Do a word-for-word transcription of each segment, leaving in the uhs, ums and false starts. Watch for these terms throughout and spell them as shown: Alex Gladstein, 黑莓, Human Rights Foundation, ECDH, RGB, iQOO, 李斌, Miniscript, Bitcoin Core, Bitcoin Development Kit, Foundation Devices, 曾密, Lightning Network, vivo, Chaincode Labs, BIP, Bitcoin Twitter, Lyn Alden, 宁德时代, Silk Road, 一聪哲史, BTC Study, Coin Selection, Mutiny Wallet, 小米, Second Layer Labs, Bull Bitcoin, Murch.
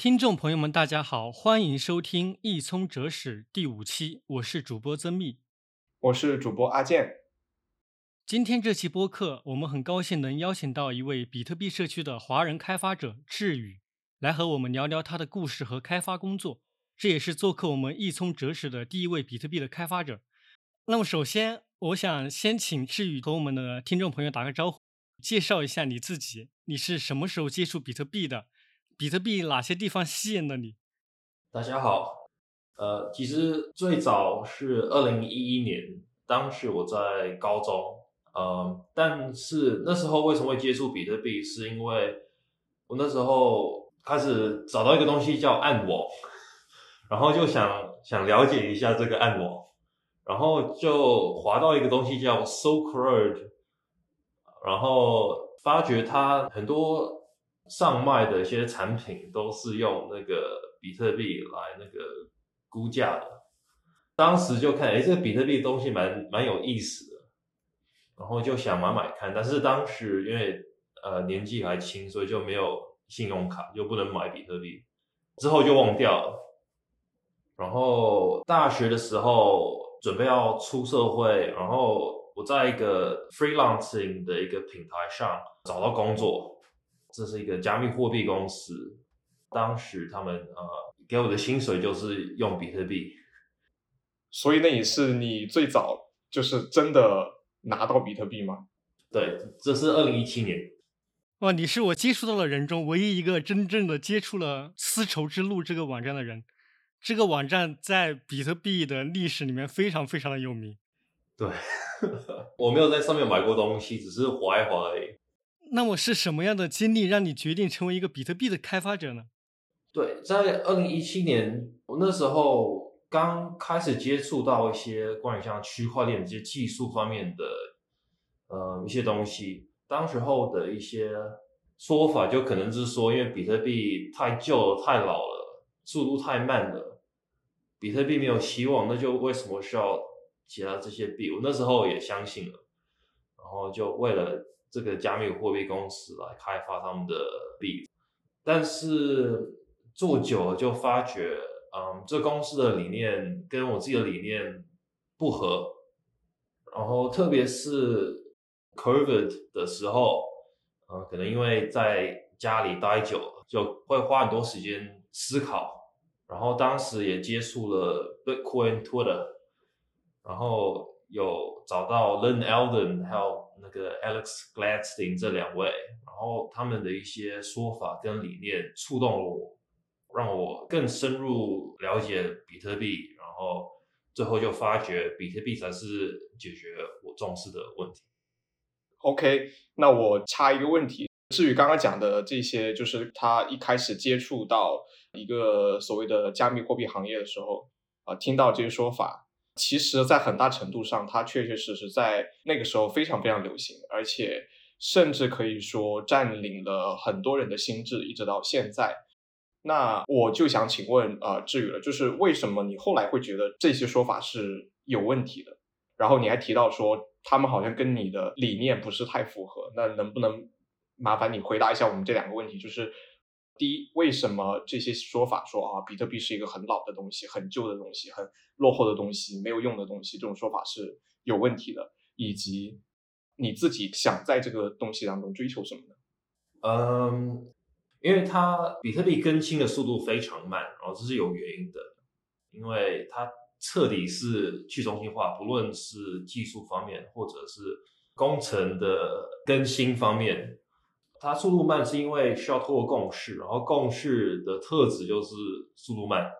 听众朋友们大家好，欢迎收听《一聪哲史》第五期，我是主播曾密，我是主播阿健。今天这期播客我们很高兴能邀请到一位比特币社区的华人开发者智宇，来和我们聊聊他的故事和开发工作，这也是做客我们《一聪哲史》的第一位比特币的开发者。那么首先我想先请智宇和我们的听众朋友打个招呼，介绍一下你自己，你是什么时候接触比特币的，比特币哪些地方吸引了你？大家好，呃，其实最早是二零一一年，当时我在高中，呃，但是那时候为什么会接触比特币，是因为我那时候开始找到一个东西叫暗网，然后就想想了解一下这个暗网，然后就滑到一个东西叫 Silk Road， 然后发觉它很多上卖的一些产品都是用那个比特币来那个估价的，当时就看，诶，这个比特币东西蛮蛮有意思的，然后就想买买看，但是当时因为呃年纪还轻，所以就没有信用卡，就不能买比特币，之后就忘掉了。然后大学的时候准备要出社会，然后我在一个 freelancing 的一个平台上找到工作。这是一个加密货币公司，当时他们呃给我的薪水就是用比特币，所以那也是你最早就是真的拿到比特币吗？对，这是二零一七年。哇，你是我接触到的人中唯一一个真正的接触了丝绸之路这个网站的人，这个网站在比特币的历史里面非常非常的有名。对我没有在上面买过东西，只是滑一滑而已。那么是什么样的经历让你决定成为一个比特币的开发者呢？对，在二零一七年，我那时候刚开始接触到一些关于像区块链这些技术方面的呃一些东西。当时候的一些说法就可能是说，因为比特币太旧了、太老了，速度太慢了，比特币没有希望，那就为什么需要其他这些币？我那时候也相信了，然后就为了这个加密货币公司来开发他们的币，但是做久了就发觉，嗯，这公司的理念跟我自己的理念不合，然后特别是 COVID 的时候，嗯，可能因为在家里待久了，就会花很多时间思考，然后当时也接触了 Bitcoin Twitter， 然后有找到 Lyn Alden 还有那个 Alex Gladstein 这两位，然后他们的一些说法跟理念触动了我，让我更深入了解比特币，然后最后就发觉比特币才是解决我重视的问题。 OK， 那我插一个问题，至于刚刚讲的这些，就是他一开始接触到一个所谓的加密货币行业的时候、呃、听到这些说法，其实在很大程度上它确确实实在那个时候非常非常流行，而且甚至可以说占领了很多人的心智，一直到现在。那我就想请问呃，至于了，就是为什么你后来会觉得这些说法是有问题的，然后你还提到说他们好像跟你的理念不是太符合，那能不能麻烦你回答一下我们这两个问题？就是第一，为什么这些说法说啊，比特币是一个很老的东西、很旧的东西、很落后的东西、没有用的东西，这种说法是有问题的，以及你自己想在这个东西当中追求什么呢？嗯，因为它比特币更新的速度非常慢，然后这是有原因的，因为它彻底是去中心化，不论是技术方面或者是工程的更新方面。它速度慢是因为需要透过共识，然后共识的特质就是速度慢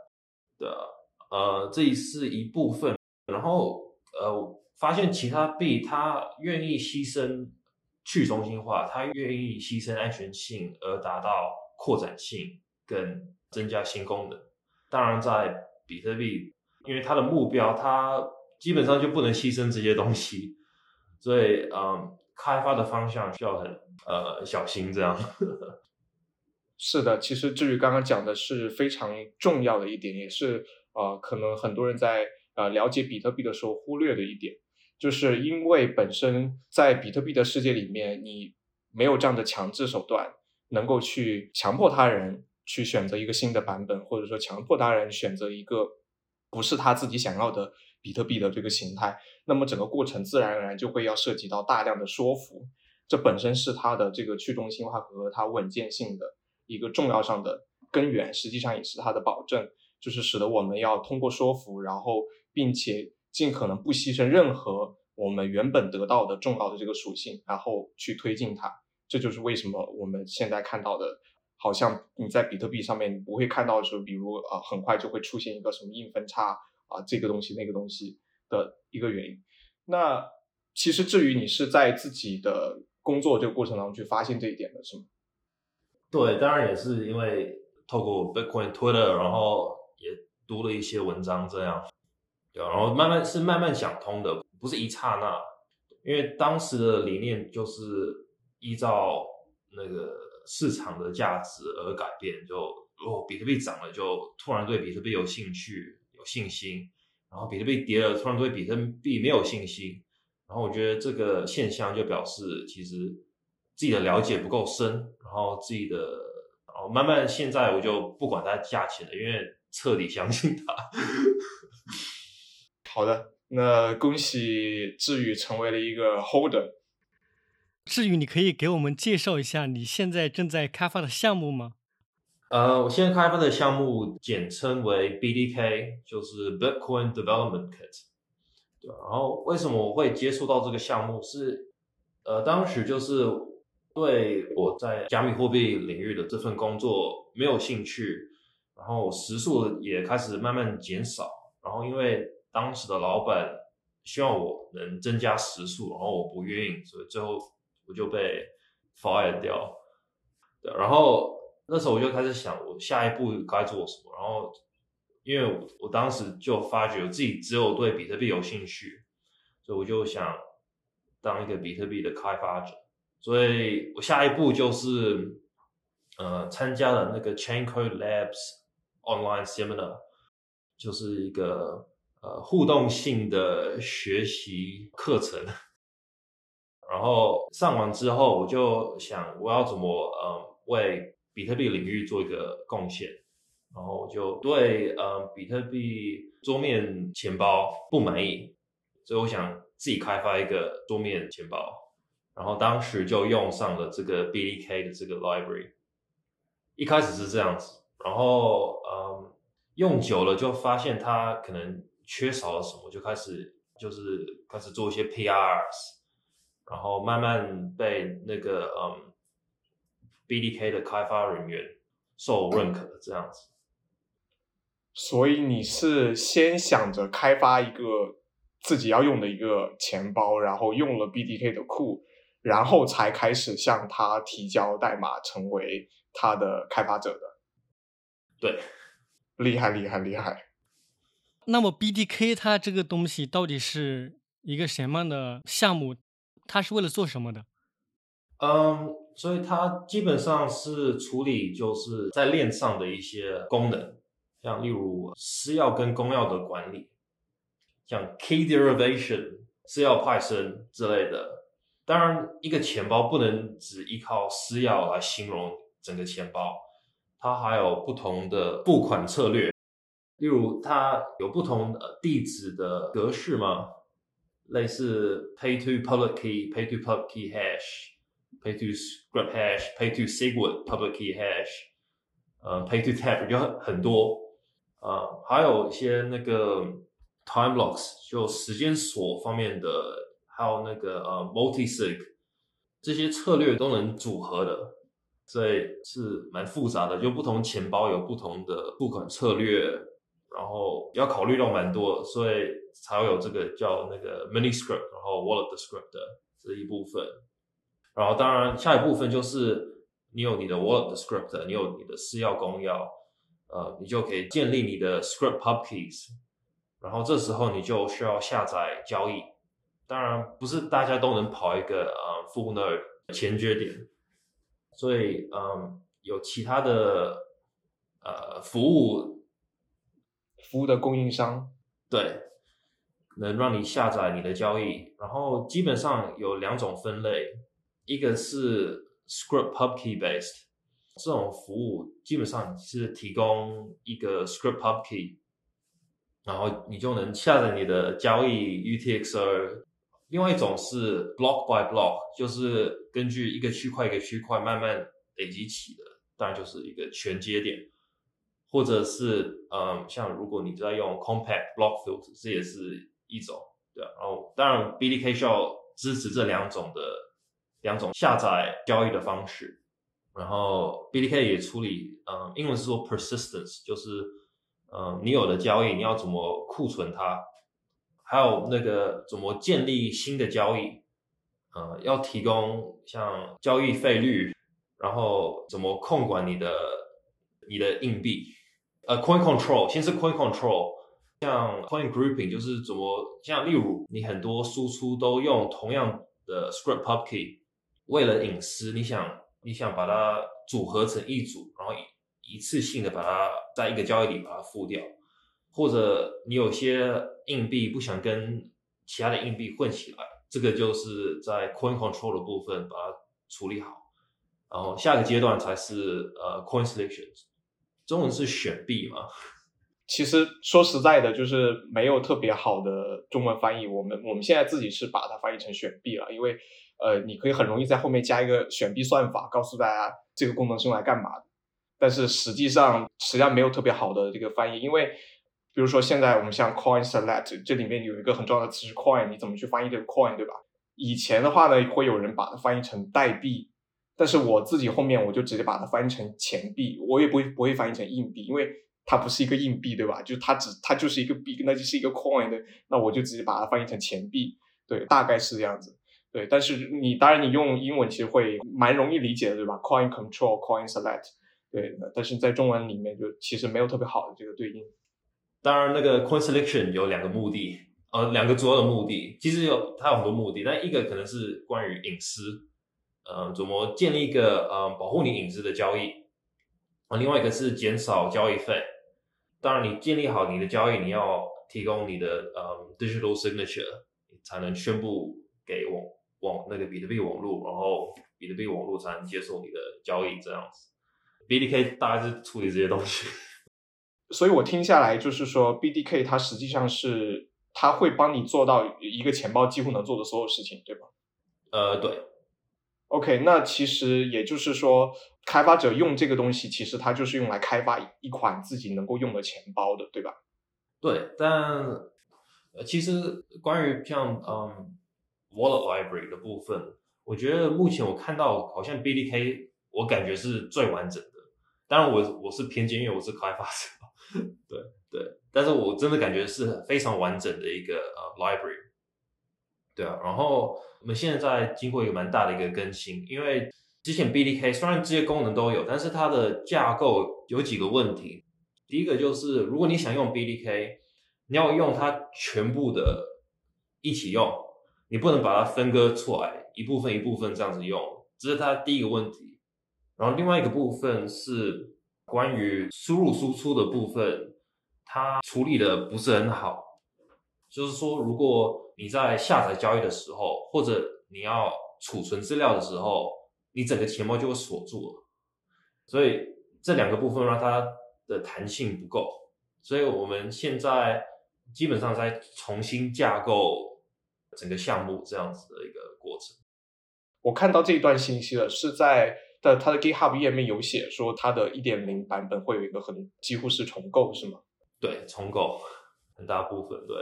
的，呃，这是一部分。然后呃，发现其他币它愿意牺牲去中心化，它愿意牺牲安全性而达到扩展性跟增加新功能。当然，在比特币，因为它的目标，它基本上就不能牺牲这些东西，所以嗯。呃开发的方向需要很呃小心这样是的，其实至于刚刚讲的是非常重要的一点，也是呃可能很多人在呃了解比特币的时候忽略的一点，就是因为本身在比特币的世界里面，你没有这样的强制手段能够去强迫他人去选择一个新的版本，或者说强迫他人选择一个不是他自己想要的比特币的这个形态，那么整个过程自然而然就会要涉及到大量的说服，这本身是它的这个去中心化和它稳健性的一个重要上的根源，实际上也是它的保证，就是使得我们要通过说服，然后并且尽可能不牺牲任何我们原本得到的重要的这个属性，然后去推进它。这就是为什么我们现在看到的好像你在比特币上面你不会看到说比如啊、呃、很快就会出现一个什么硬分叉啊、呃、这个东西那个东西的一个原因。那其实至于你是在自己的工作这个过程当中去发现这一点的是吗？对，当然也是因为透过 Bitcoin Twitter 然后也读了一些文章这样，对，然后慢慢是慢慢想通的，不是一刹那，因为当时的理念就是依照那个市场的价值而改变，就如果比特币涨了就突然对比特币有兴趣有信心，然后比特币跌了突然对比特币没有信心，然后我觉得这个现象就表示其实自己的了解不够深，然后自己的然后慢慢现在我就不管它价钱了，因为彻底相信它。好的，那恭喜志宇成为了一个 holder。至于你可以给我们介绍一下你现在正在开发的项目吗？呃，我现在开发的项目简称为 B D K， 就是 Bitcoin Development Kit。 对，然后为什么我会接触到这个项目是，呃，当时就是对我在加密货币领域的这份工作没有兴趣，然后时数也开始慢慢减少，然后因为当时的老板希望我能增加时数，然后我不愿意，所以最后我就被 fire 掉。对，然后那时候我就开始想我下一步该做什么，然后因为 我, 我当时就发觉我自己只有对比特币有兴趣，所以我就想当一个比特币的开发者，所以我下一步就是呃参加了那个 Chaincode Labs online seminar， 就是一个呃互动性的学习课程。然后上完之后我就想我要怎么呃为比特币领域做一个贡献，然后我就对呃比特币桌面钱包不满意，所以我想自己开发一个桌面钱包，然后当时就用上了这个 B D K 的这个 library。 一开始是这样子，然后呃用久了就发现它可能缺少了什么，就开始就是开始做一些 P Rs，然后慢慢被那个嗯 B D K 的开发人员受认可的这样子。所以你是先想着开发一个自己要用的一个钱包，然后用了 B D K 的库，然后才开始向他提交代码成为他的开发者的。对，厉害厉害厉害。那么 B D K 它这个东西到底是一个什么样的项目？它是为了做什么的？嗯，所以它基本上是处理就是在链上的一些功能，像例如私钥跟公钥的管理，像 key derivation、私钥派生之类的。当然，一个钱包不能只依靠私钥来形容整个钱包，它还有不同的付款策略，例如它有不同的地址的格式吗？类似 pay to public key, pay to public key hash, pay to script hash, pay to SegWit public key hash, 呃、uh, pay to tab 就很多，呃、uh, 还有一些那个 time blocks 就时间锁方面的，还有那个呃、uh, multisig 这些策略都能组合的，所以是蛮复杂的，就不同钱包有不同的付款策略。然后要考虑到蛮多，所以才会有这个叫那个 Miniscript 然后 Wallet Script 的这一部分。然后当然下一部分就是你有你的 Wallet Script， 你有你的私钥公钥，呃，你就可以建立你的 Script Pub Keys， 然后这时候你就需要下载交易。当然不是大家都能跑一个呃 full node 前节点，所以嗯、呃，有其他的呃服务。服务的供应商，对，能让你下载你的交易。然后基本上有两种分类，一个是 script pub key based，这种服务基本上是提供一个 script pub key， 然后你就能下载你的交易 U T X O。 另外一种是 block by block， 就是根据一个区块一个区块慢慢累积起的，当然就是一个全节点，或者是嗯，像如果你在用 compact block filter， 这也是一种，对啊。然后当然 B D K 需要支持这两种的两种下载交易的方式。然后 B D K 也处理嗯，英文是说 persistence， 就是嗯你有的交易你要怎么库存它，还有那个怎么建立新的交易，呃，要提供像交易费率，然后怎么控管你的你的硬币，呃 ，coin control， 先是 coin control， 像 coin grouping 就是怎么像例如你很多输出都用同样的 script pub key， 为了隐私，你想你想把它组合成一组，然后一次性的把它在一个交易里把它付掉。或者你有些硬币不想跟其他的硬币混起来，这个就是在 coin control 的部分把它处理好。然后下个阶段才是呃 coin selection， 中文是选币嘛。其实说实在的，就是没有特别好的中文翻译，我们我们现在自己是把它翻译成选币了，因为呃你可以很容易在后面加一个选币算法，告诉大家这个功能是用来干嘛的。但是实际上实际上没有特别好的这个翻译，因为比如说现在我们像 coin select， 这里面有一个很重要的词是 coin， 你怎么去翻译这个 coin， 对吧？以前的话呢，会有人把它翻译成代币，但是我自己后面我就直接把它翻译成钱币，我也不会不会翻译成硬币，因为它不是一个硬币，对吧？就它只它就是一个币，那就是一个 coin 的，那我就直接把它翻译成钱币，对，大概是这样子，对。但是你当然你用英文其实会蛮容易理解的，对吧？ coin control coin select， 对，但是在中文里面就其实没有特别好的这个对应。当然那个 coin selection 有两个目的，呃两个主要的目的，其实有它有很多目的，但一个可能是关于隐私，呃怎么建立一个呃保护你隐私的交易，呃另外一个是减少交易费。当然你建立好你的交易，你要提供你的呃 digital signature 才能宣布给网网那个比特币网络，然后比特币网络才能接受你的交易，这样子 B D K 大概是处理这些东西。所以我听下来就是说 B D K 它实际上是它会帮你做到一个钱包几乎能做的所有事情，对吧？呃，对。 OK， 那其实也就是说开发者用这个东西其实它就是用来开发一款自己能够用的钱包的，对吧？对，但、呃、其实关于像嗯 wallet library 的部分，我觉得目前我看到好像 B D K 我感觉是最完整的，当然我我是偏见，因为我是开发者对对，但是我真的感觉是非常完整的一个呃 library， 对啊。然后我们现在经过一个蛮大的一个更新，因为之前 B D K 虽然这些功能都有，但是它的架构有几个问题。第一个就是如果你想用 B D K， 你要用它全部的一起用，你不能把它分割出来一部分一部分这样子用，这是它第一个问题。然后另外一个部分是关于输入输出的部分，它处理的不是很好。就是说如果你在下载交易的时候，或者你要储存资料的时候，你整个钱包就会锁住了，所以这两个部分让它的弹性不够，所以我们现在基本上在重新架构整个项目这样子的一个过程。我看到这一段信息了，是在但它的 GitHub 页面有写说它的 一点零 版本会有一个很几乎是重构，是吗？对，重构很大部分。对，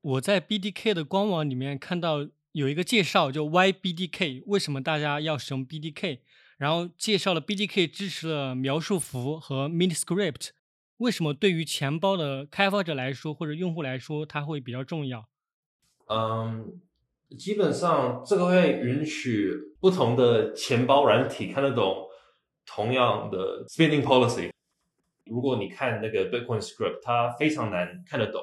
我在 B D K 的官网里面看到有一个介绍，就 Why B D K， 为什么大家要使用 B D K， 然后介绍了 B D K 支持了描述符和 Miniscript， 为什么对于钱包的开发者来说或者用户来说它会比较重要？嗯，基本上这个会允许不同的钱包软体看得懂同样的 spending policy。 如果你看那个 Bitcoin script， 它非常难看得懂。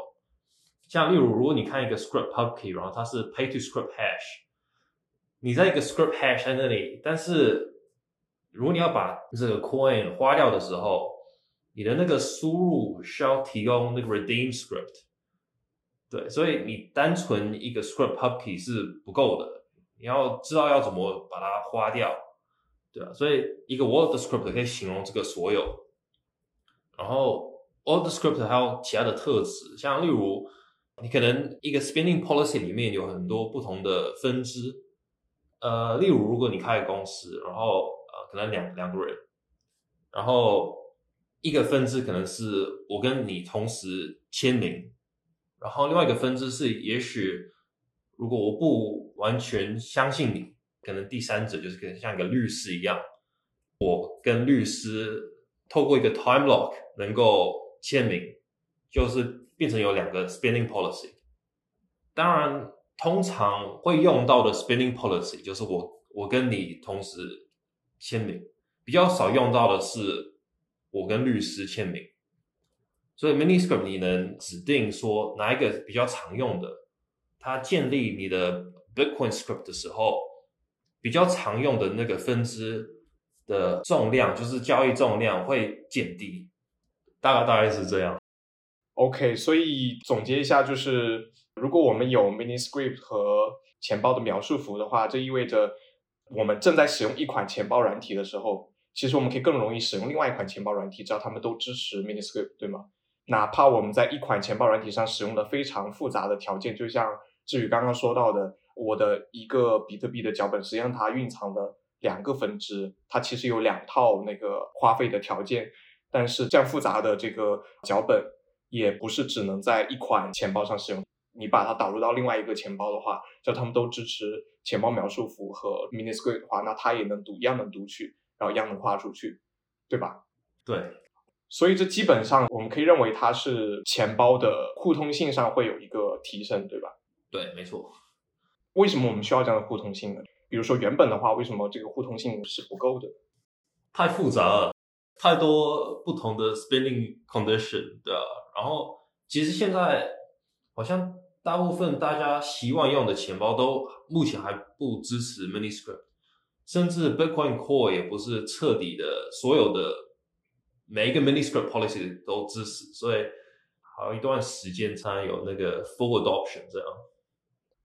像例如如果你看一个 script pub key， 然后它是 pay to script hash， 你在一个 script hash 在那里，但是如果你要把这个 coin 花掉的时候，你的那个输入需要提供那个 redeem script，对，所以你单纯一个 script pub key 是不够的，你要知道要怎么把它花掉，对啊，所以一个 World Script 可以形容这个所有，然后 World Script 还有其他的特质，像例如你可能一个 Spending Policy 里面有很多不同的分支，呃，例如如果你开个公司，然后呃可能两两个人，然后一个分支可能是我跟你同时签名，然后另外一个分支是也许如果我不完全相信你，可能第三者就是可能像一个律师一样，我跟律师透过一个 time lock 能够签名，就是变成有两个 spending policy。当然通常会用到的 spending policy 就是我我跟你同时签名，比较少用到的是我跟律师签名。所以 Miniscript 你能指定说哪一个比较常用的，它建立你的 Bitcoin Script 的时候比较常用的那个分支的重量，就是交易重量会减低，大概大概是这样。 OK， 所以总结一下，就是如果我们有 Miniscript 和钱包的描述符的话，这意味着我们正在使用一款钱包软体的时候，其实我们可以更容易使用另外一款钱包软体，只要他们都支持 Miniscript， 对吗？哪怕我们在一款钱包软体上使用了非常复杂的条件，就像志宇刚刚说到的，我的一个比特币的脚本实际上它蕴藏了两个分支，它其实有两套那个花费的条件，但是这样复杂的这个脚本也不是只能在一款钱包上使用，你把它导入到另外一个钱包的话，只要他们都支持钱包描述符和 Miniscript 的话，那它也能读一样能读取，然后一样能画出去，对吧？对，所以这基本上我们可以认为它是钱包的互通性上会有一个提升，对吧？对，没错。为什么我们需要这样的互通性呢？比如说原本的话，为什么这个互通性是不够的？太复杂了，太多不同的 spending condition 的。然后其实现在好像大部分大家习惯用的钱包都目前还不支持 Miniscript， 甚至 Bitcoin Core 也不是彻底的所有的每一个 Miniscript policy 都支持，所以还有一段时间才有那个 full adoption 这样。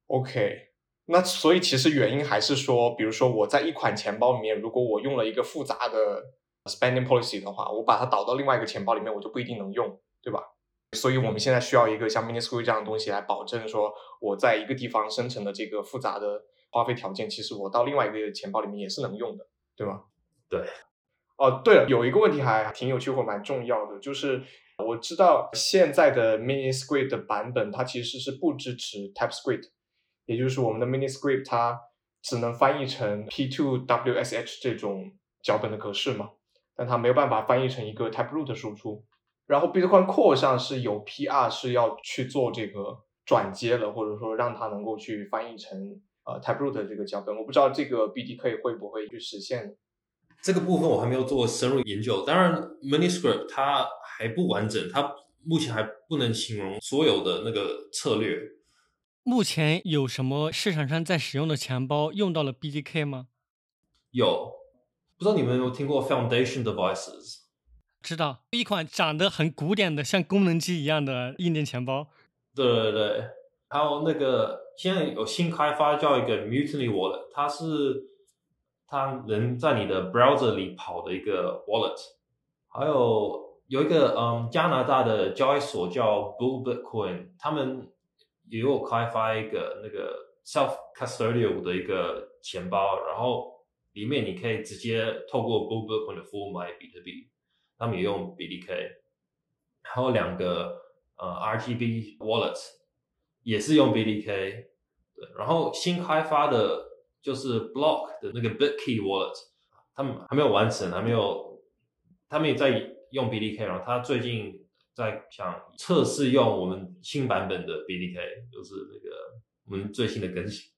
OK， 那所以其实原因还是说，比如说我在一款钱包里面，如果我用了一个复杂的 spending policy 的话，我把它导到另外一个钱包里面，我就不一定能用，对吧？所以我们现在需要一个像 Miniscript 这样的东西来保证说，我在一个地方生成的这个复杂的花费条件，其实我到另外一个钱包里面也是能用的，对吗？对。哦，对了，有一个问题还挺有趣或蛮重要的，就是我知道现在的 Miniscript 的版本它其实是不支持 TypeScript， 也就是我们的 Miniscript 它只能翻译成 P two W S H 这种脚本的格式嘛，但它没有办法翻译成一个 Type root 的输出。然后 Bitcoin Core 上是有 P R 是要去做这个转接了，或者说让它能够去翻译成呃 Type root 的这个脚本，我不知道这个 B D K 会不会去实现。这个部分我还没有做深入研究，当然 Miniscript 它还不完整，它目前还不能形容所有的那个策略。目前有什么市场上在使用的钱包用到了 B D K 吗？有，不知道你们有听过 Foundation Devices？ 知道，一款长得很古典的像功能机一样的硬件钱包。对对对，还有那个现在有新开发叫一个 Mutiny Wallet， 它是它能在你的 browser 里跑的一个 wallet。 还有有一个嗯加拿大的交易所叫 Bull Bitcoin， 他们也有开发一个那个 self-custodial 的一个钱包，然后里面你可以直接透过 Bull Bitcoin 的服务买比特币，他们也用 B D K。 还有两个呃 R G B wallet 也是用 B D K。 对，然后新开发的就是 block 的那个 Bitkey wallet， 他们还没有完成，还没有，他们也在用 B D K， 然后他最近在想测试用我们新版本的 B D K， 就是那个我们最新的更新。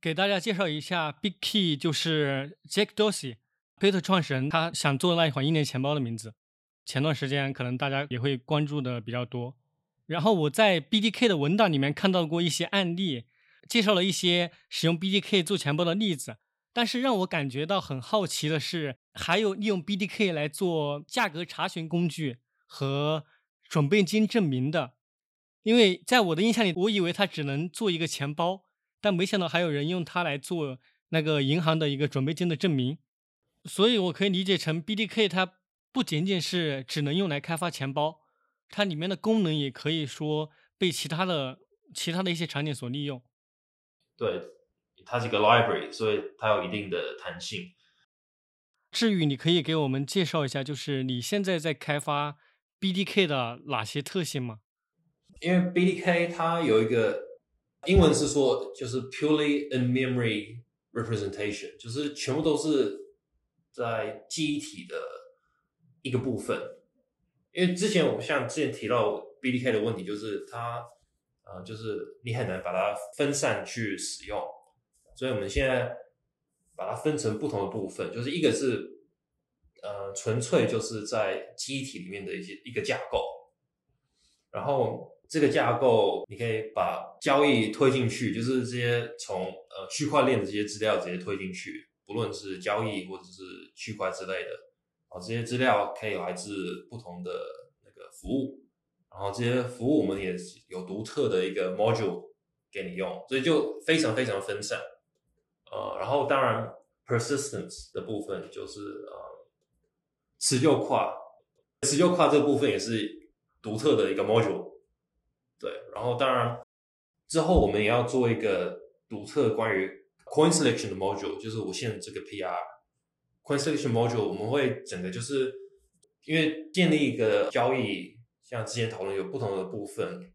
给大家介绍一下 Bitkey， 就是 Jack Dorsey 推特创始人他想做的那一款硬件钱包的名字，前段时间可能大家也会关注的比较多。然后我在 B D K 的文档里面看到过一些案例，介绍了一些使用 B D K 做钱包的例子，但是让我感觉到很好奇的是，还有利用 B D K 来做价格查询工具和准备金证明的。因为在我的印象里，我以为它只能做一个钱包，但没想到还有人用它来做那个银行的一个准备金的证明。所以我可以理解成 B D K 它不仅仅是只能用来开发钱包，它里面的功能也可以说被其他的其他的一些场景所利用。对，它是一个 library， 所以它有一定的弹性。至于你可以给我们介绍一下，就是你现在在开发 B D K 的哪些特性吗？因为 B D K 它有一个英文是说就是 purely in-memory representation， 就是全部都是在记忆体的一个部分。因为之前我像之前提到 B D K 的问题，就是它、呃、就是你很难把它分散去使用，所以我们现在把它分成不同的部分，就是一个是呃纯粹就是在记忆体里面的一些一个架构，然后这个架构你可以把交易推进去，就是这些从呃区块链的这些资料直接推进去，不论是交易或者是区块之类的，然后这些资料可以来自不同的那个服务，然后这些服务我们也有独特的一个 module 给你用，所以就非常非常分散。呃，然后当然 persistence 的部分就是呃持久跨，持久跨这个部分也是独特的一个 module， 对，然后当然之后我们也要做一个独特关于 coin selection 的 module， 就是我现在这个 P R coin selection module， 我们会整个就是因为建立一个交易，像之前讨论有不同的部分，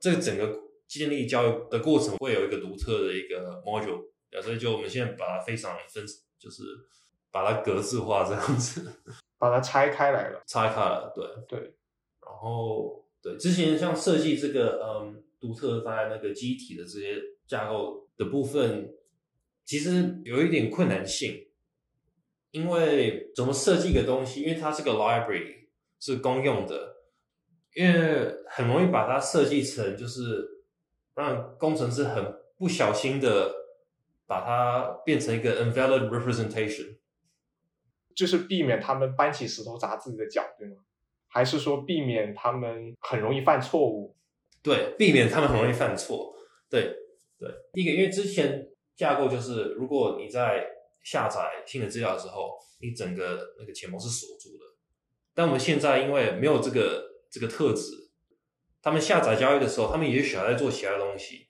这整个建立交易的过程会有一个独特的一个 module。所以就我们现在把它非常分，就是把它格式化这样子，把它拆开来了，拆开了，对对。然后对，之前像设计这个嗯独特在那个机体的这些架构的部分，其实有一点困难性，因为怎么设计一个东西，因为它是个 library 是公用的，因为很容易把它设计成就是让工程师很不小心的。把它变成一个 invalid representation， 就是避免他们搬起石头砸自己的脚，对吗？还是说避免他们很容易犯错误？对，避免他们很容易犯错。对对，第一个，因为之前架构就是，如果你在下载新的资料的时候，你整个那个钱包是锁住的。但我们现在因为没有这个这个特质，他们下载交易的时候，他们也许还在做其他东西，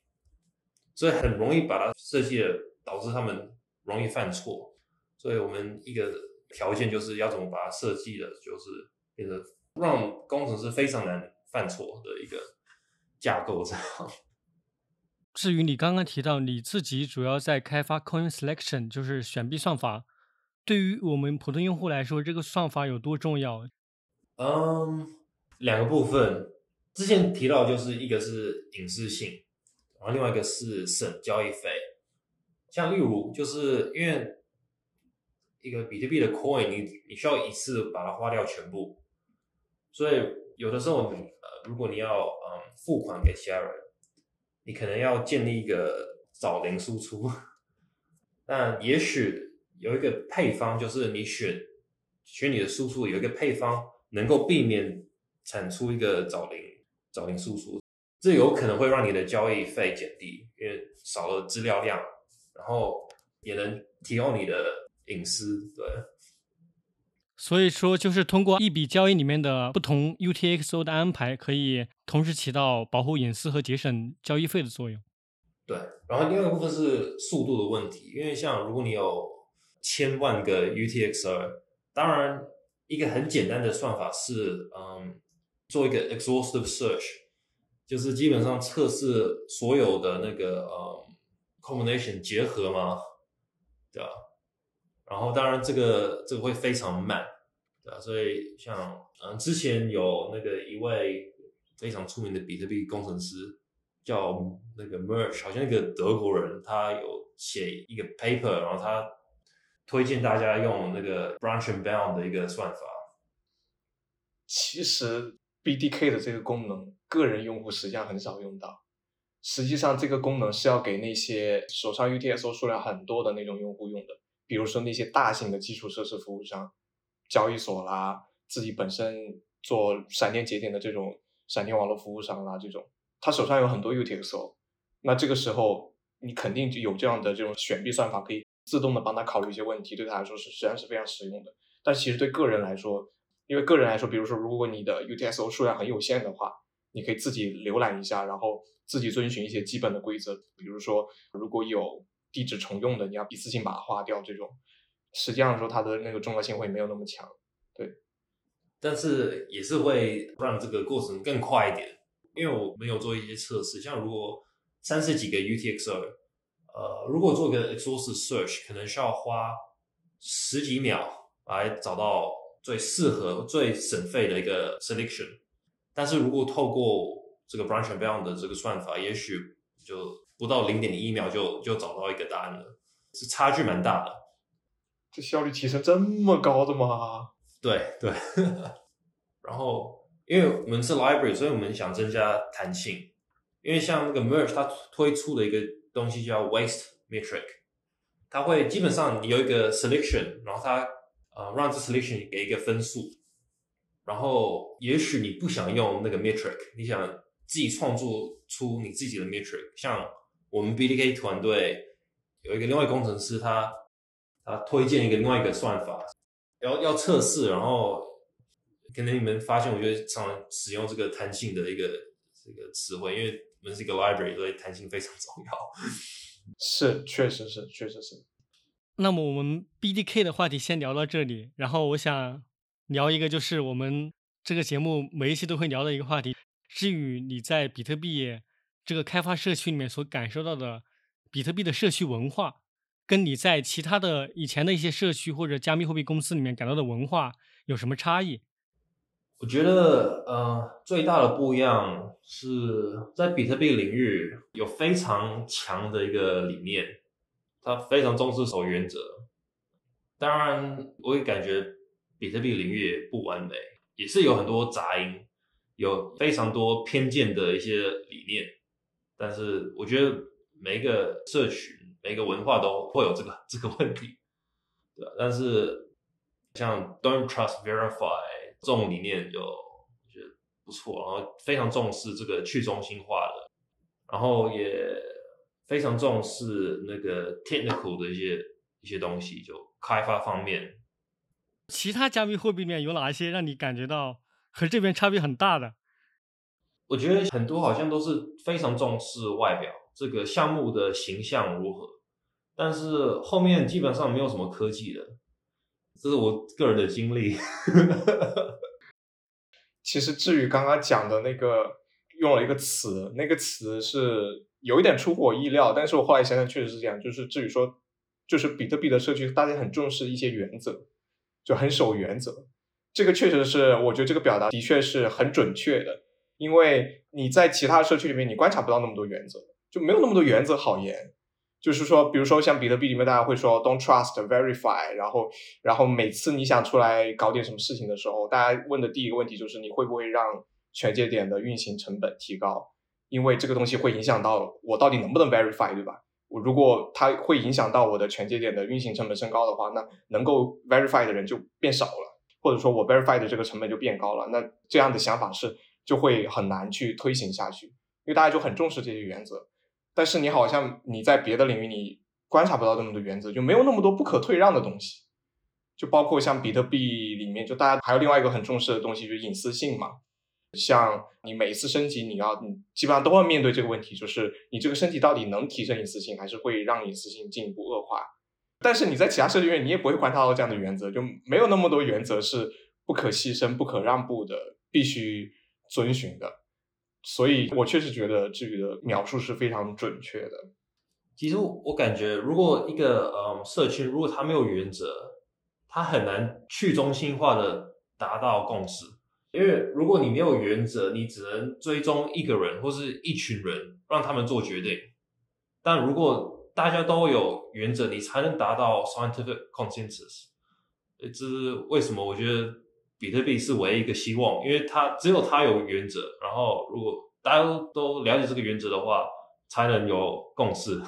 所以很容易把它设计的。导致他们容易犯错，所以我们一个条件就是要怎么把它设计的，就是变成让工程师非常难犯错的一个架构这样。至于你刚刚提到你自己主要在开发 Coin Selection， 就是选币算法，对于我们普通用户来说，这个算法有多重要？嗯，两个部分，之前提到就是一个是隐私性，然后另外一个是省交易费。像例如，就是因为一个比特币的 coin， 你你需要一次把它花掉全部，所以有的时候你、呃、如果你要嗯付款给其他人，你可能要建立一个找零输出，但也许有一个配方，就是你选选你的输出有一个配方能够避免产出一个找零找零输出，这有可能会让你的交易费减低，因为少了资料量。然后也能提供你的隐私，对。所以说，就是通过一笔交易里面的不同 U T X O 的安排，可以同时起到保护隐私和节省交易费的作用。对，然后另外一个部分是速度的问题，因为像如果你有千万个 U T X O， 当然一个很简单的算法是，嗯，做一个 exhaustive search， 就是基本上测试所有的那个，嗯。combination 结合吗？对吧？然后当然这个这个会非常慢，对吧？所以像嗯之前有那个一位非常出名的比特币工程师叫那个 Murch， 好像那个德国人，他有写一个 paper， 然后他推荐大家用那个 branch and bound 的一个算法。其实 B D K 的这个功能，个人用户实际上很少用到。实际上这个功能是要给那些手上 U T X O 数量很多的那种用户用的，比如说那些大型的基础设施服务商，交易所啦，自己本身做闪电节点的这种闪电网络服务商啦，这种他手上有很多 U T X O， 那这个时候你肯定有这样的这种选币算法可以自动的帮他考虑一些问题，对他来说是实际上是非常实用的。但其实对个人来说，因为个人来说，比如说如果你的 U T X O 数量很有限的话，你可以自己浏览一下，然后自己遵循一些基本的规则，比如说如果有地址重用的，你要一次性把它花掉，这种实际上说它的那个重要性会没有那么强。对，但是也是会让这个过程更快一点，因为我们有做一些测试，像如果三十几个 U T X O， 呃，如果做个 exhaustive search， 可能需要花十几秒来找到最适合、最省费的一个 selection。但是如果透过这个 branch and bound 的这个算法，也许就不到 零点零一 秒就就找到一个答案了，是差距蛮大的。这效率提升这么高的吗？对对。然后因为我们是 library， 所以我们想增加弹性。因为像那个 Murch 它推出的一个东西叫 waste metric， 它会基本上你有一个 selection， 然后它呃让这 selection 给一个分数，然后也许你不想用那个 metric， 你想自己创作出你自己的 metric。像我们 B D K 团队有一个另外工程师，他他推荐一个另外一个算法，要要测试，然后可能你们发现，我觉得常常使用这个弹性的一个这个词汇，因为我们是一个 library， 所以弹性非常重要。是，确实是，确实是。那么我们 B D K 的话题先聊到这里，然后我想聊一个就是我们这个节目每一期都会聊的一个话题，至于你在比特币这个开发社区里面所感受到的比特币的社区文化，跟你在其他的以前的一些社区或者加密货币公司里面感到的文化有什么差异？我觉得呃，最大的不一样是在比特币领域有非常强的一个理念，它非常重视守原则。当然我也感觉比特币领域不完美，也是有很多杂音，有非常多偏见的一些理念，但是我觉得每一个社群每一个文化都会有这个这个问题，对吧？但是像 Don't Trust Verify这种理念就我觉得不错，然后非常重视这个去中心化的，然后也非常重视那个 technical 的一些一些东西，就开发方面。其他加密货币里面有哪一些让你感觉到和这边差别很大的？我觉得很多好像都是非常重视外表，这个项目的形象如何，但是后面基本上没有什么科技的，这是我个人的经历。其实至于刚刚讲的那个用了一个词，那个词是有一点出乎我意料，但是我后来想想确实是这样，就是至于说就是比特币的社区大家很重视一些原则，就很守原则，这个确实是我觉得这个表达的确是很准确的，因为你在其他社区里面你观察不到那么多原则，就没有那么多原则好言。就是说比如说像比特币里面大家会说 don't trust verify， 然后然后每次你想出来搞点什么事情的时候，大家问的第一个问题就是你会不会让全节点的运行成本提高，因为这个东西会影响到我到底能不能 verify， 对吧？我如果它会影响到我的全节点的运行成本升高的话，那能够 verify 的人就变少了，或者说我 verify 的这个成本就变高了，那这样的想法是就会很难去推行下去，因为大家就很重视这些原则。但是你好像你在别的领域你观察不到那么多原则，就没有那么多不可退让的东西，就包括像比特币里面就大家还有另外一个很重视的东西，就是隐私性嘛。像你每一次升级你要你基本上都要面对这个问题，就是你这个升级到底能提升隐私性还是会让隐私性进一步恶化。但是你在其他社区里你也不会观察到这样的原则，就没有那么多原则是不可牺牲不可让步的，必须遵循的。所以我确实觉得这个描述是非常准确的。其实我感觉如果一个嗯社区如果它没有原则，它很难去中心化的达到共识，因为如果你没有原则你只能追踪一个人或是一群人让他们做决定，但如果大家都有原则你才能达到 scientific consensus。 这是为什么我觉得比特币是唯一一个希望，因为它只有它有原则，然后如果大家都了解这个原则的话才能有共识。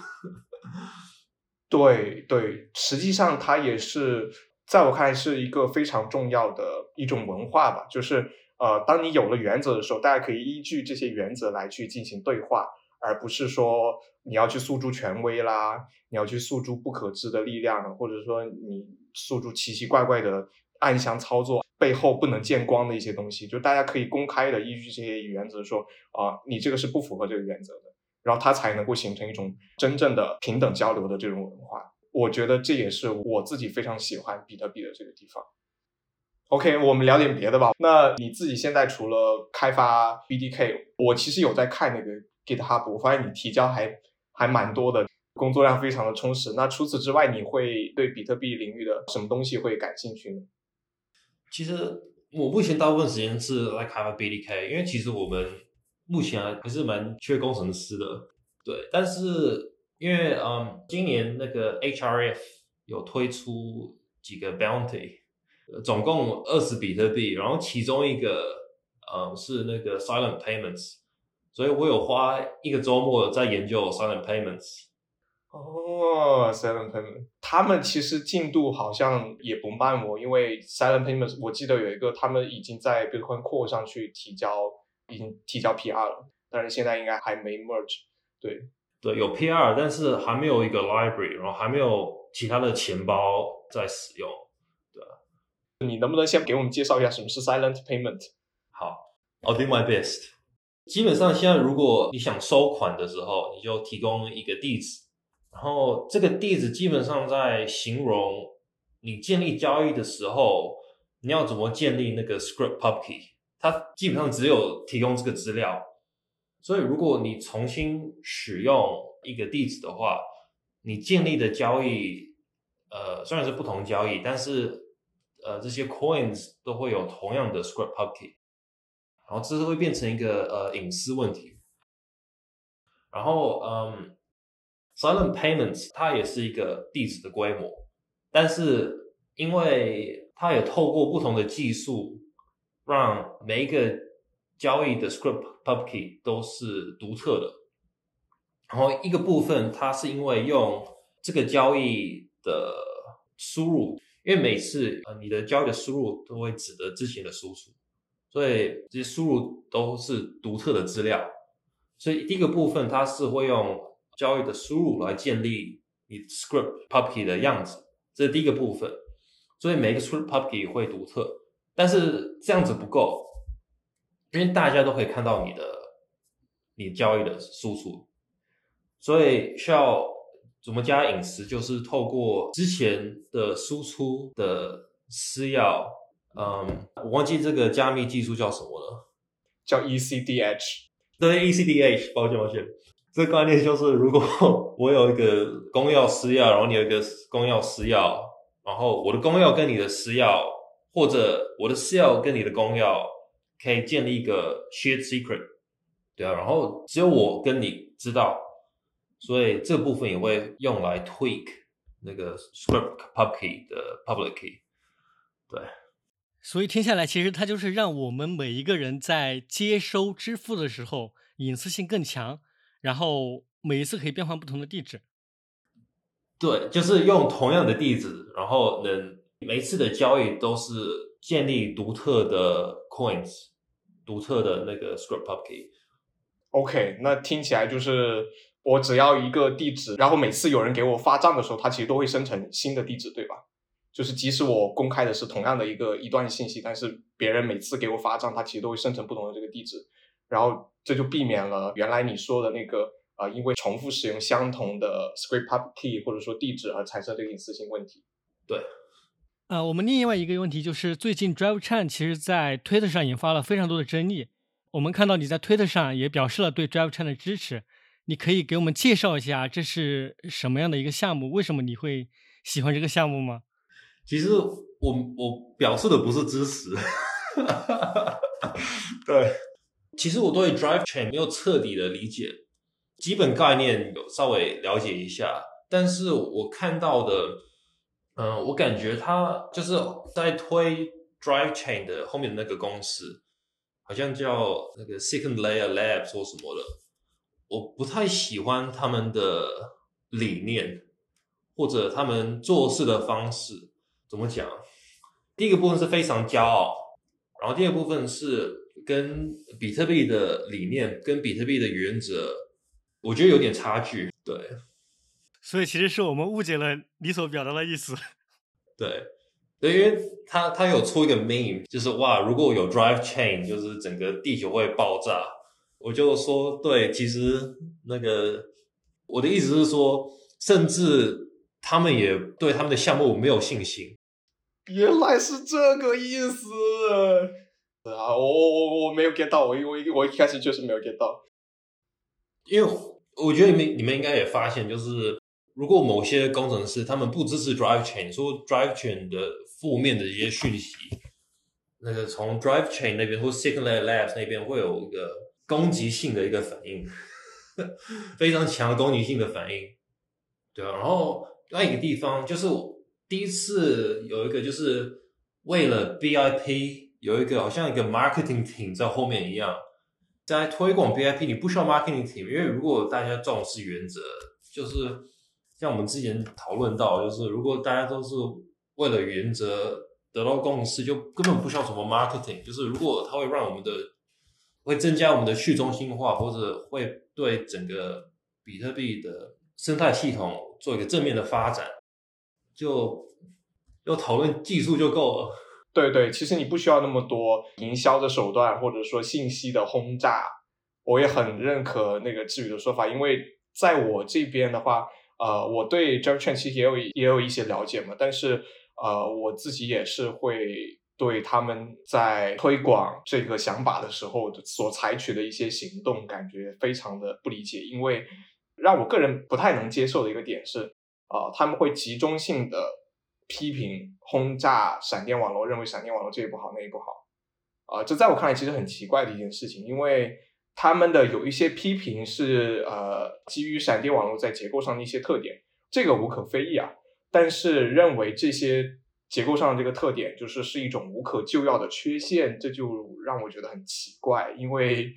对对，实际上它也是在我看来是一个非常重要的一种文化吧，就是呃，当你有了原则的时候大家可以依据这些原则来去进行对话，而不是说你要去诉诸权威啦，你要去诉诸不可知的力量，或者说你诉诸奇奇怪怪的暗箱操作背后不能见光的一些东西，就大家可以公开的依据这些原则说啊、呃，你这个是不符合这个原则的，然后它才能够形成一种真正的平等交流的这种文化。我觉得这也是我自己非常喜欢比特币的这个地方。 OK， 我们聊点别的吧。那你自己现在除了开发 B D K， 我其实有在看那个 GitHub， 我发现你提交还还蛮多的，工作量非常的充实。那除此之外，你会对比特币领域的什么东西会感兴趣呢？其实我目前大部分时间是来开发 B D K， 因为其实我们目前还是蛮缺工程师的，对。但是因为嗯，今年那个 H R F 有推出几个 bounty。总共二十比特币，然后其中一个嗯是那个 Silent Payments， 所以我有花一个周末在研究 Silent Payments。 哦、oh, Silent Payments 他们其实进度好像也不慢哦，因为 Silent Payments 我记得有一个他们已经在 Bitcoin Core 上去提交，已经提交 P R 了，但是现在应该还没 Murch。 对对，有 P R， 但是还没有一个 library， 然后还没有其他的钱包在使用。你能不能先给我们介绍一下什么是 Silent Payment？ 好， I'll do my best。 基本上现在如果你想收款的时候，你就提供一个地址，然后这个地址基本上在形容你建立交易的时候你要怎么建立那个 script pub key， 它基本上只有提供这个资料。所以如果你重新使用一个地址的话，你建立的交易呃，虽然是不同交易，但是呃，这些 coins 都会有同样的 script pub key， 然后这是会变成一个呃隐私问题。然后嗯 ，silent payments 它也是一个地址的规模，但是因为它也透过不同的技术，让每一个交易的 script pub key 都是独特的。然后一个部分它是因为用这个交易的输入。因为每次呃你的交易的输入都会指的之前的输出，所以这些输入都是独特的资料。所以第一个部分它是会用交易的输入来建立你 script pub key 的样子，这是第一个部分。所以每个 script pub key 会独特，但是这样子不够，因为大家都可以看到你的你交易的输出，所以需要。怎么加隐私，就是透过之前的输出的私钥，嗯，我忘记这个加密技术叫什么了，叫 E C D H。 对， E C D H， 抱歉抱歉。这个概念就是如果我有一个公钥私钥，然后你有一个公钥私钥，然后我的公钥跟你的私钥，或者我的私钥跟你的公钥可以建立一个 shared secret， 对啊，然后只有我跟你知道，所以这部分也会用来 tweak 那个 script pub key 的 public key， 对。所以听下来，其实它就是让我们每一个人在接收支付的时候，隐私性更强，然后每一次可以变换不同的地址。对，就是用同样的地址，然后能每一次的交易都是建立独特的 coins， 独特的那个 script pub key。OK， 那听起来就是。我只要一个地址，然后每次有人给我发账的时候，它其实都会生成新的地址，对吧？就是即使我公开的是同样的一个一段信息，但是别人每次给我发账，它其实都会生成不同的这个地址，然后这就避免了原来你说的那个啊、呃，因为重复使用相同的 script pub key 或者说地址而产生这个隐私性问题。对，呃，我们另外一个问题就是，最近 DriveChain 其实在 Twitter 上引发了非常多的争议，我们看到你在 Twitter 上也表示了对 DriveChain 的支持。你可以给我们介绍一下这是什么样的一个项目？为什么你会喜欢这个项目吗？其实我我表示的不是支持，对，其实我对 DriveChain 没有彻底的理解，基本概念有稍微了解一下，但是我看到的，嗯、呃，我感觉它就是在推 DriveChain 的后面的那个公司，好像叫那个 Second Layer Labs 或什么的。我不太喜欢他们的理念，或者他们做事的方式。怎么讲？第一个部分是非常骄傲，然后第二部分是跟比特币的理念、跟比特币的原则我觉得有点差距。对，所以其实是我们误解了你所表达的意思。对对，因为他他有出一个 meme， 就是哇，如果有 DriveChain， 就是整个地球会爆炸。我就说，对，其实那个我的意思是说，甚至他们也对他们的项目没有信心。原来是这个意思。啊，我我我没有 get 到，我我我一开始就是没有 get 到。因为我觉得你们你们应该也发现，就是如果某些工程师他们不支持 DriveChain， 说 DriveChain 的负面的一些讯息，那个从 DriveChain 那边或 Second Layer Labs 那边会有一个攻击性的一个反应，非常强的攻击性的反应。对啊，然后另一个地方就是我第一次有一个，就是为了 B I P 有一个好像一个 marketing team 在后面一样，在推广 B I P 你不需要 marketing team， 因为如果大家重视原则，就是像我们之前讨论到，就是如果大家都是为了原则得到共识，就根本不需要什么 marketing， 就是如果它会让我们的会增加我们的去中心化，或者会对整个比特币的生态系统做一个正面的发展，就要讨论技术就够了。对对，其实你不需要那么多营销的手段，或者说信息的轰炸。我也很认可那个志宇的说法，因为在我这边的话，呃，我对 DriveChain 其实也有也有一些了解嘛，但是呃，我自己也是会。对他们在推广这个想法的时候所采取的一些行动感觉非常的不理解，因为让我个人不太能接受的一个点是、呃、他们会集中性的批评轰炸闪电网络，认为闪电网络这也不好那也不好、呃、这在我看来其实很奇怪的一件事情，因为他们的有一些批评是、呃、基于闪电网络在结构上的一些特点，这个无可非议啊，但是认为这些结构上的这个特点就是是一种无可救药的缺陷，这就让我觉得很奇怪，因为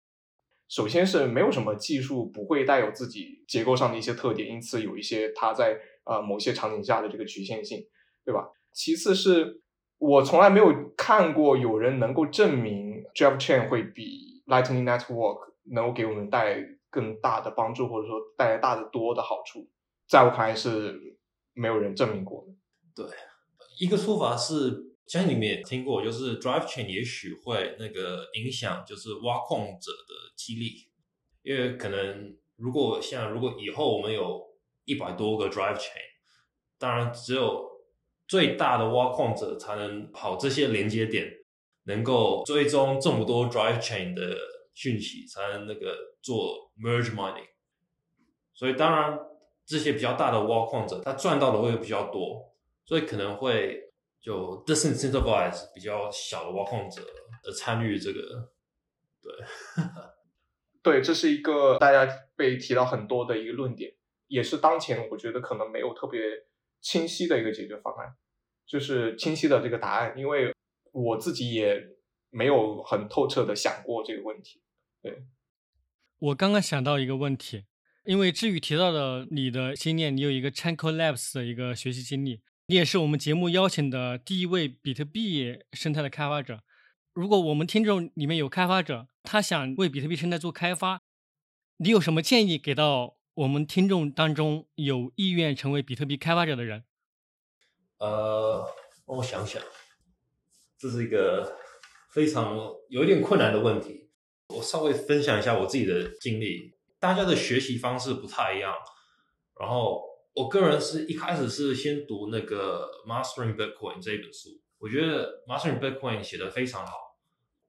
首先是没有什么技术不会带有自己结构上的一些特点，因此有一些它在、呃、某些场景下的这个局限性，对吧？其次是我从来没有看过有人能够证明 DriveChain 会比 Lightning Network 能够给我们带来更大的帮助，或者说带来大得多的好处，在我看来是没有人证明过的。对，一个说法是，相信你们也听过，就是 DriveChain 也许会那个影响，就是挖矿者的激励，因为可能如果像如果以后我们有一百多个 DriveChain， 当然只有最大的挖矿者才能跑这些连接点，能够追踪这么多 DriveChain 的讯息，才能那个做 merge mining。所以当然这些比较大的挖矿者，他赚到的会比较多。所以可能会就 disincentivize 比较小的挖矿者的参与这个，对，对，这是一个大家被提到很多的一个论点，也是当前我觉得可能没有特别清晰的一个解决方案，就是清晰的这个答案，因为我自己也没有很透彻的想过这个问题。对，我刚刚想到一个问题，因为志宇提到了你的经验，你有一个 Chaincode Labs 的一个学习经历。你也是我们节目邀请的第一位比特币生态的开发者。如果我们听众里面有开发者，他想为比特币生态做开发，你有什么建议给到我们听众当中有意愿成为比特币开发者的人？呃，我想想，这是一个非常有一点困难的问题。我稍微分享一下我自己的经历。大家的学习方式不太一样，然后我个人是一开始是先读那个 Mastering Bitcoin 这一本书，我觉得 Mastering Bitcoin 写得非常好。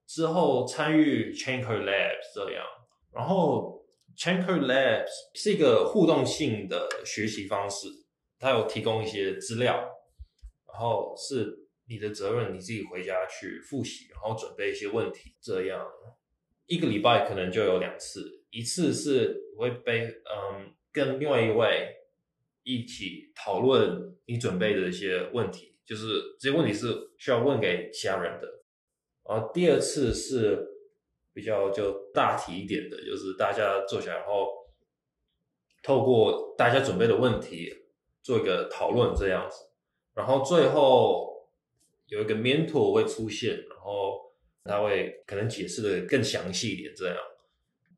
之后参与 Chaincode Labs 这样，然后 Chaincode Labs 是一个互动性的学习方式，它有提供一些资料，然后是你的责任你自己回家去复习，然后准备一些问题，这样一个礼拜可能就有两次，一次是会被嗯跟另外一位一起讨论你准备的一些问题，就是这些问题是需要问给其他人的。然后第二次是比较就大题一点的，就是大家坐下来，然后透过大家准备的问题做一个讨论这样子。然后最后有一个 mentor 会出现，然后他会可能解释的更详细一点这样。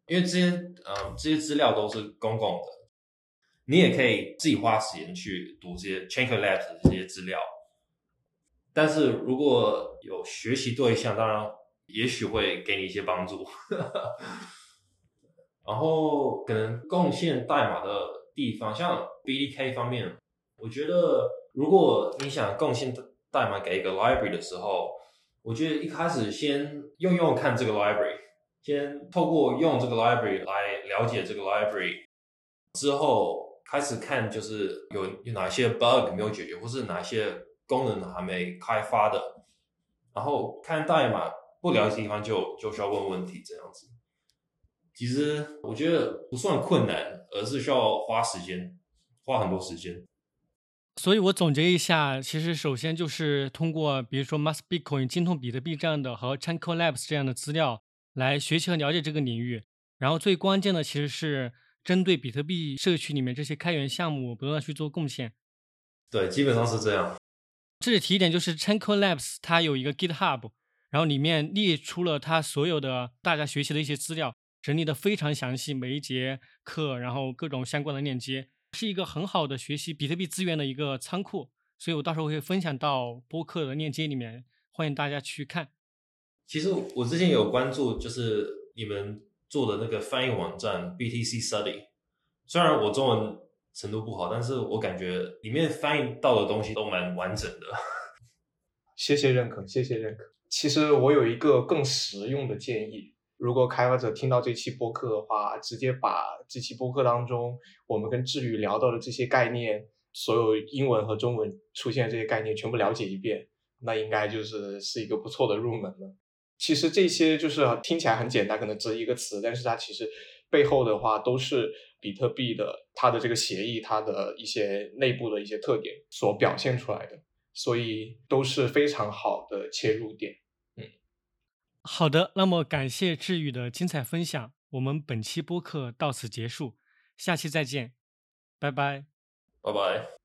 因为这些嗯这些资料都是公共的，你也可以自己花时间去读这些 Chaincode Labs 的这些资料。但是如果有学习对象，当然也许会给你一些帮助。然后可能贡献代码的地方，像 B D K 方面，我觉得如果你想贡献代码给一个 library 的时候，我觉得一开始先用用看这个 library， 先透过用这个 library 来了解这个 library， 之后开始看就是有有哪些 bug 没有解决，或是哪些功能还没开发的，然后看代码不了解的地方就就需要问问题这样子。其实我觉得不算困难，而是需要花时间，花很多时间。所以我总结一下，其实首先就是通过比如说 Mastering Bitcoin、金痛比特币这样的和 Chaincode Labs 这样的资料来学习和了解这个领域。然后最关键的其实是针对比特币社区里面这些开源项目不断的去做贡献。对，基本上是这样。这里提一点，就是 Chaincode Labs 它有一个 GitHub， 然后里面列出了它所有的大家学习的一些资料，整理的非常详细，每一节课然后各种相关的链接，是一个很好的学习比特币资源的一个仓库，所以我到时候会分享到播客的链接里面，欢迎大家去看。其实我之前有关注就是你们做的那个翻译网站 B T C Study， 虽然我中文程度不好，但是我感觉里面翻译到的东西都蛮完整的。谢谢认可，谢谢认可。其实我有一个更实用的建议，如果开发者听到这期播客的话，直接把这期播客当中我们跟志宇聊到的这些概念，所有英文和中文出现的这些概念全部了解一遍，那应该就是是一个不错的入门了。其实这些就是听起来很简单，可能只一个词，但是它其实背后的话都是比特币的它的这个协议，它的一些内部的一些特点所表现出来的，所以都是非常好的切入点。好的，那么感谢志宇的精彩分享，我们本期播客到此结束，下期再见，拜拜，拜拜。